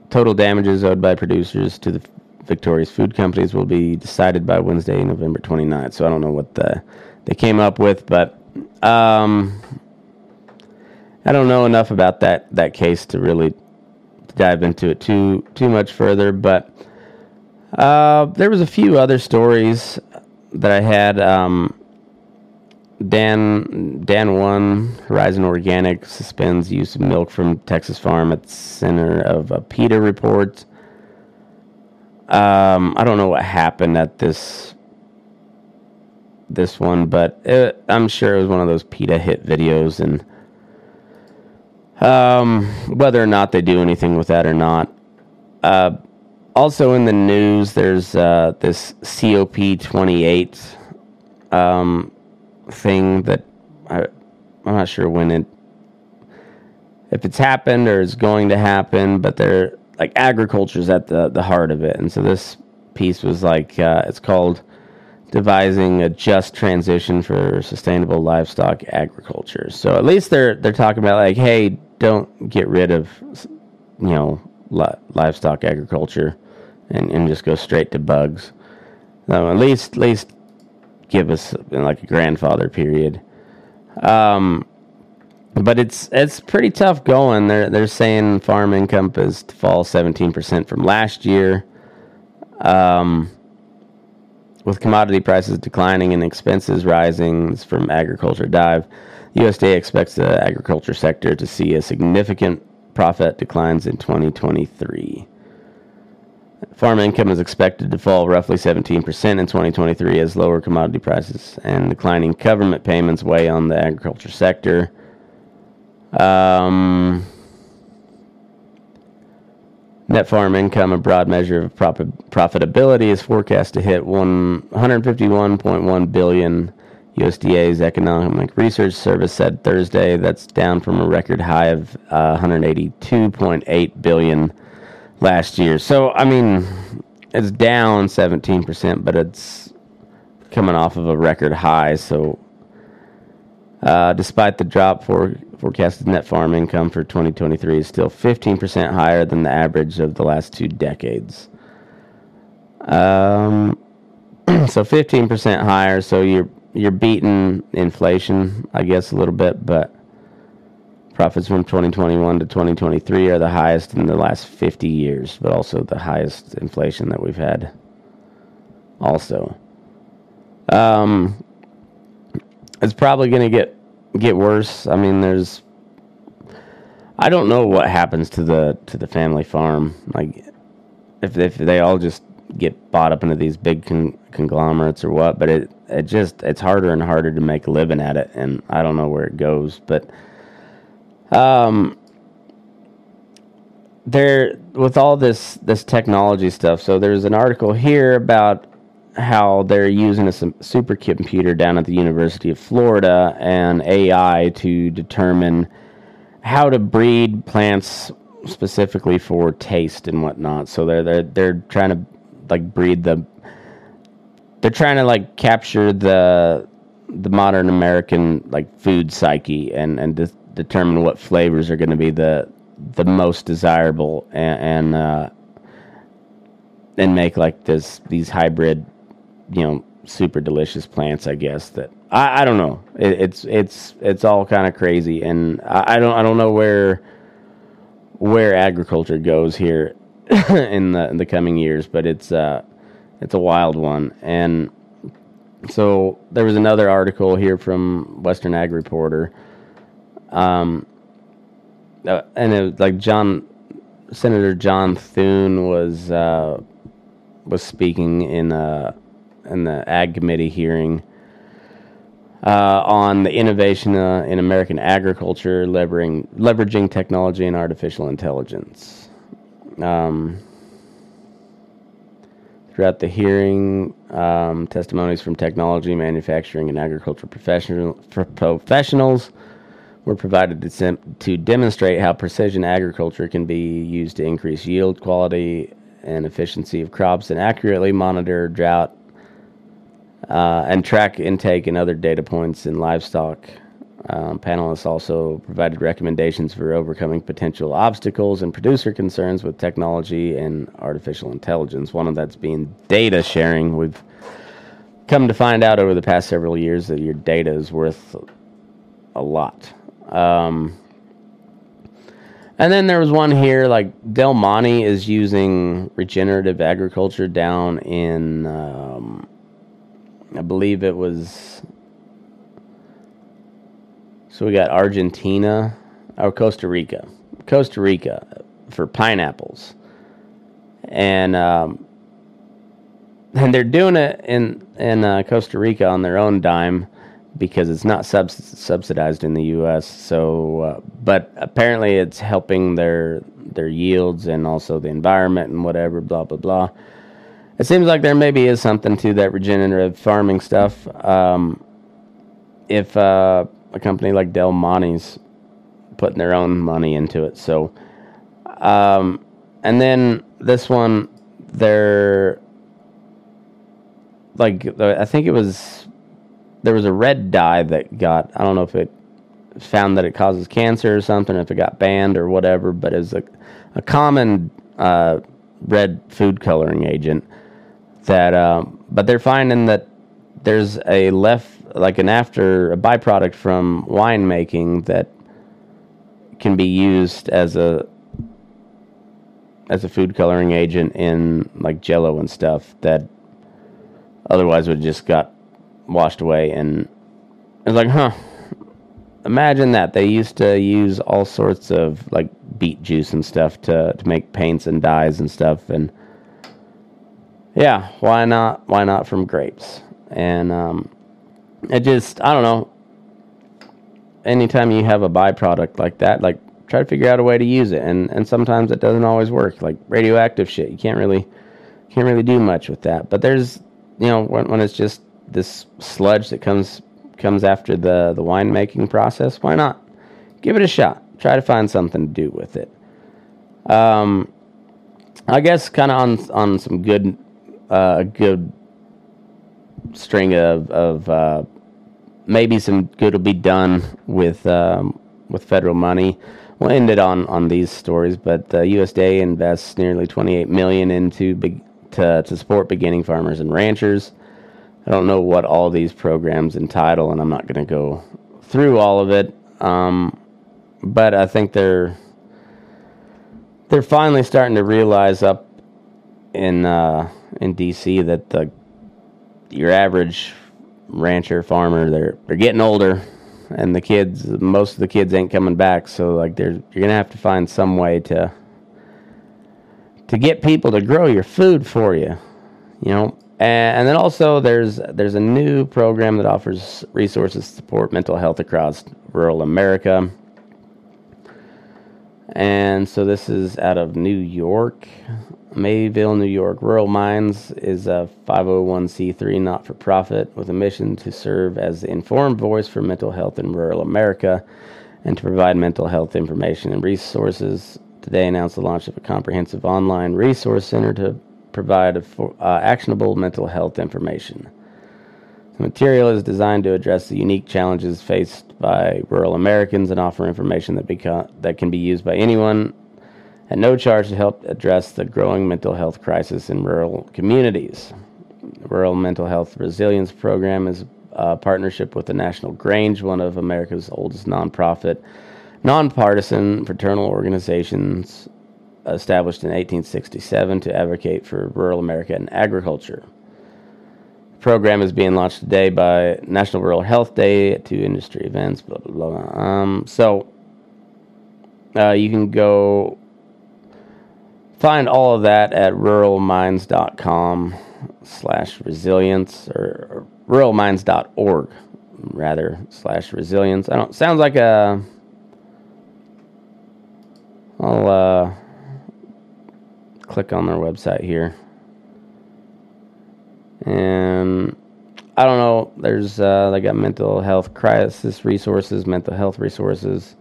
total damages owed by producers to the victorious food companies will be decided by Wednesday, November twenty-ninth. So I don't know what the, they came up with, but, um, I don't know enough about that, that case to really dive into it too, too much further. But, uh, there was a few other stories that I had, um, Dan Dan One Horizon Organic suspends use of milk from Texas farm at the center of a PETA report. Um, I don't know what happened at this this one, but it, I'm sure it was one of those PETA hit videos, and um, whether or not they do anything with that or not. Uh, also in the news, there's uh, this C O P twenty-eight. Um, thing that I, I'm not sure when it, if it's happened or is going to happen, but they're like agriculture's at the, the heart of it. And so this piece was like, uh, it's called Devising a Just Transition for Sustainable Livestock Agriculture. So at least they're, they're talking about like, hey, don't get rid of, you know, li- livestock agriculture and, and just go straight to bugs. No, at least, at least, give us like a grandfather period, um, but it's it's pretty tough going. They're they're saying farm income is to fall seventeen percent from last year, um, with commodity prices declining and expenses rising from agriculture dive. U S D A expects the agriculture sector to see a significant profit declines in twenty twenty-three. Farm income is expected to fall roughly seventeen percent in twenty twenty-three as lower commodity prices and declining government payments weigh on the agriculture sector. Um, net farm income, a broad measure of profit, profitability, is forecast to hit one hundred fifty-one point one billion dollars. U S D A's Economic Research Service said Thursday. That's down from a record high of uh, one hundred eighty-two point eight billion dollars. Last year. So, I mean, it's down seventeen percent, but it's coming off of a record high. So, uh, despite the drop, for, forecasted net farm income for twenty twenty-three is still fifteen percent higher than the average of the last two decades. Um, so fifteen percent higher. So you're you're beating inflation, I guess, a little bit, but. Profits from twenty twenty-one to twenty twenty-three are the highest in the last fifty years, but also the highest inflation that we've had also. Um, it's probably going to get get worse. I mean, there's... I don't know what happens to the to the family farm. Like, if, if they all just get bought up into these big con- conglomerates or what, but it, it just... It's harder and harder to make a living at it, and I don't know where it goes, but... Um, there with all this this technology stuff. So there's an article here about how they're using a supercomputer down at the University of Florida and A I to determine how to breed plants specifically for taste and whatnot. So they're they're they're trying to like breed the. They're trying to like capture the the modern American like food psyche and and. De- determine what flavors are going to be the the most desirable, and and, uh, and make like this these hybrid, you know, super delicious plants. I guess that I, I don't know. It, it's it's it's all kind of crazy, and I, I don't I don't know where where agriculture goes here in the in the coming years, but it's uh it's a wild one. And so there was another article here from Western Ag Reporter. Um, uh, and it was like John, Senator John Thune was, uh, was speaking in, uh, in the Ag Committee hearing, uh, on the innovation, uh, in American agriculture, leveraging, leveraging technology and artificial intelligence. Um, Throughout the hearing, um, testimonies from technology, manufacturing, and agriculture professional, professionals were provided to, sim- to demonstrate how precision agriculture can be used to increase yield, quality, and efficiency of crops, and accurately monitor drought uh, and track intake and other data points in livestock. Um, panelists also provided recommendations for overcoming potential obstacles and producer concerns with technology and artificial intelligence. One of that's being data sharing. We've come to find out over the past several years that your data is worth a lot. Um, and then there was one here, like Del Monte is using regenerative agriculture down in, um, I believe it was So we got Argentina or Costa Rica. Costa Rica for pineapples. And um, and they're doing it in, in uh, Costa Rica on their own dime because it's not subs- subsidized in the U S. So, uh, but apparently it's helping their their yields and also the environment and whatever, blah, blah, blah. It seems like there maybe is something to that regenerative farming stuff. Um, if uh, a company like Del Monte's putting their own money into it. So, um, and then this one, they're like, I think it was, there was a red dye that got, I don't know if it found that it causes cancer or something, if it got banned or whatever, but it's a, a common uh, red food coloring agent that, um, but they're finding that there's a left, like an after, a byproduct from winemaking that can be used as a, as a food coloring agent in like Jello and stuff that otherwise would just got washed away. And it's like, huh, imagine that. They used to use all sorts of like beet juice and stuff to, to make paints and dyes and stuff. And yeah, why not? Why not from grapes? And um, it just, I don't know. Anytime you have a byproduct like that, like try to figure out a way to use it. And, and sometimes it doesn't always work. Like radioactive shit, you can't really, can't really do much with that. But there's, you know, when, when it's just this sludge that comes comes after the, the winemaking process, why not? Give it a shot. Try to find something to do with it. Um, I guess kind of on on some good uh, good string of of uh, maybe some good will be done with um, with federal money. We'll end it on, on these stories, but the U S D A invests nearly twenty-eight million dollars into be- to to support beginning farmers and ranchers. I don't know what all these programs entitle, and I'm not going to go through all of it. Um, but I think they're they're finally starting to realize up in uh, in D C that the your average rancher farmer they're they're getting older, and the kids most of the kids ain't coming back. So like they're you're gonna have to find some way to to get people to grow your food for you, you know. And then also there's there's a new program that offers resources to support mental health across rural America. And so this is out of New York, Mayville, New York. Rural Minds is a five oh one c three not-for-profit with a mission to serve as the informed voice for mental health in rural America and to provide mental health information and resources. Today announced the launch of a comprehensive online resource center to provide uh, actionable mental health information. The material is designed to address the unique challenges faced by rural Americans and offer information that beca- that can be used by anyone at no charge to help address the growing mental health crisis in rural communities. The Rural Mental Health Resilience Program is a partnership with the National Grange, one of America's oldest nonprofit, nonpartisan fraternal organizations established in eighteen sixty-seven to advocate for rural America and agriculture. The program is being launched today by National Rural Health Day at two industry events, blah, blah, blah. Um, so uh, you can go find all of that at ruralminds.com slash resilience or ruralminds dot org rather slash resilience. I don't, sounds like a, I'll, uh, click on their website here, and I don't know, there's uh they got mental health crisis resources, mental health resources,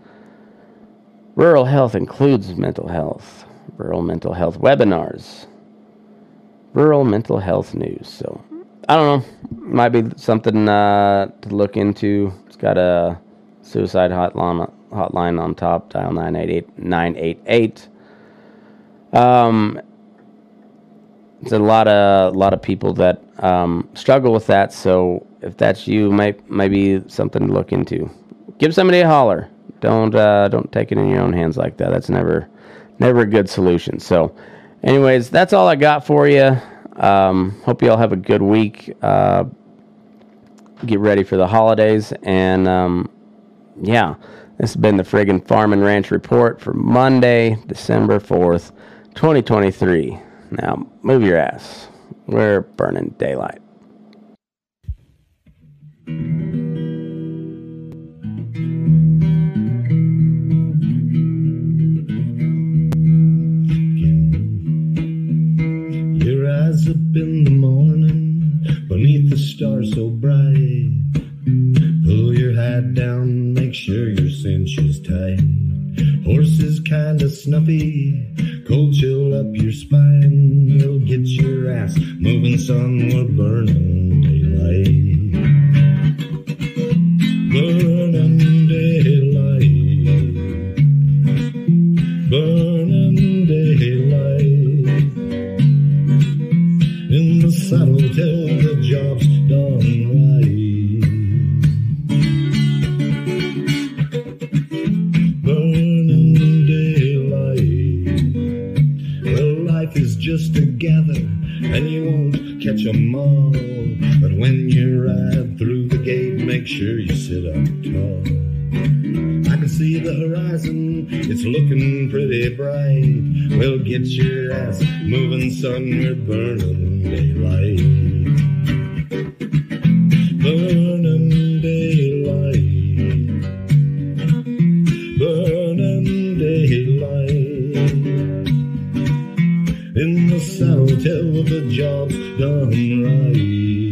rural health includes mental health, rural mental health webinars, rural mental health news. So I don't know, might be something uh to look into. It's got a suicide hotline hotline on top, dial nine eight eight nine eight eight. Um, it's a lot of, lot of people that, um, struggle with that. So if that's you, might, maybe something to look into. Give somebody a holler. Don't, uh, don't take it in your own hands like that. That's never, never a good solution. So anyways, that's all I got for you. Um, hope you all have a good week. Uh, get ready for the holidays and, um, yeah, this has been the friggin' Farm and Ranch Report for Monday, December fourth, twenty twenty-three. Now, move your ass. We're burning daylight. You rise up in the morning beneath the stars so bright. Pull your hat down, make sure your cinch is tight. Horse is kinda snuffy, cold chill up your spine. We'll get your ass moving, sun, we're burning daylight. Burning daylight, burning daylight. In the saddle till the job's done right. Burning daylight. Well, life is just a gather, and you won't catch 'em all. But when you ride through the gate, make sure you sit up tall. I can see the horizon, it's looking pretty bright. Well, get your ass moving, sun, we're burning daylight. Burning daylight, burning daylight. In the saddle till the job's done right.